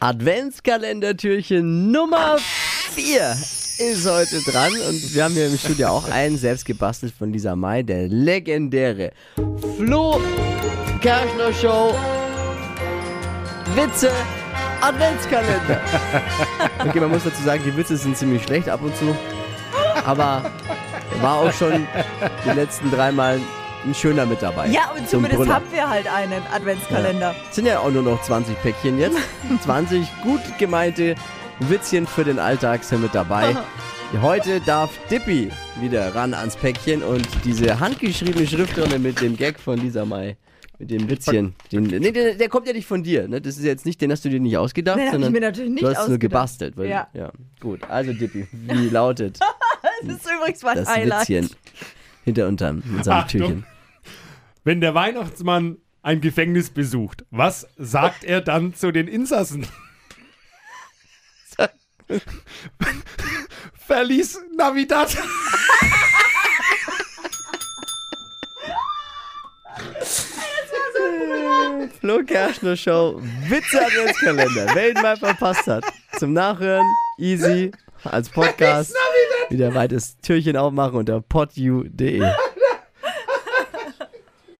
Adventskalender-Türchen Nummer 4 ist heute dran und wir haben hier im Studio auch einen selbst gebastelt von Lisa Mai, der legendäre Flo Kerschner Show Witze-Adventskalender. Okay, man muss dazu sagen, die Witze sind ziemlich schlecht ab und zu, aber war auch schon die letzten 3 Mal ein schöner mit dabei. Ja, und zumindest haben wir halt einen Adventskalender. Ja. Sind ja auch nur noch 20 Päckchen jetzt. 20 gut gemeinte Witzchen für den Alltag sind mit dabei. Heute darf Dippy wieder ran ans Päckchen und diese handgeschriebene Schrift drin mit dem Gag von Lisa Mai. Mit dem Witzchen. Der kommt ja nicht von dir. Ne? Das ist jetzt nicht, den hast du dir nicht ausgedacht, nee, sondern ich mir natürlich nicht du hast ausgedacht. Nur gebastelt. Weil, ja. Gut, also Dippy, wie lautet das ist übrigens mein Highlight. Witzchen. Hinter unserem Türchen. Wenn der Weihnachtsmann ein Gefängnis besucht, was sagt er dann zu den Insassen? Feliz Navidad. Flo Kerschner Show Witze-Adventskalender. Wer ihn mal verpasst hat, zum Nachhören, easy, als Podcast. Wieder weites Türchen aufmachen unter potu.de.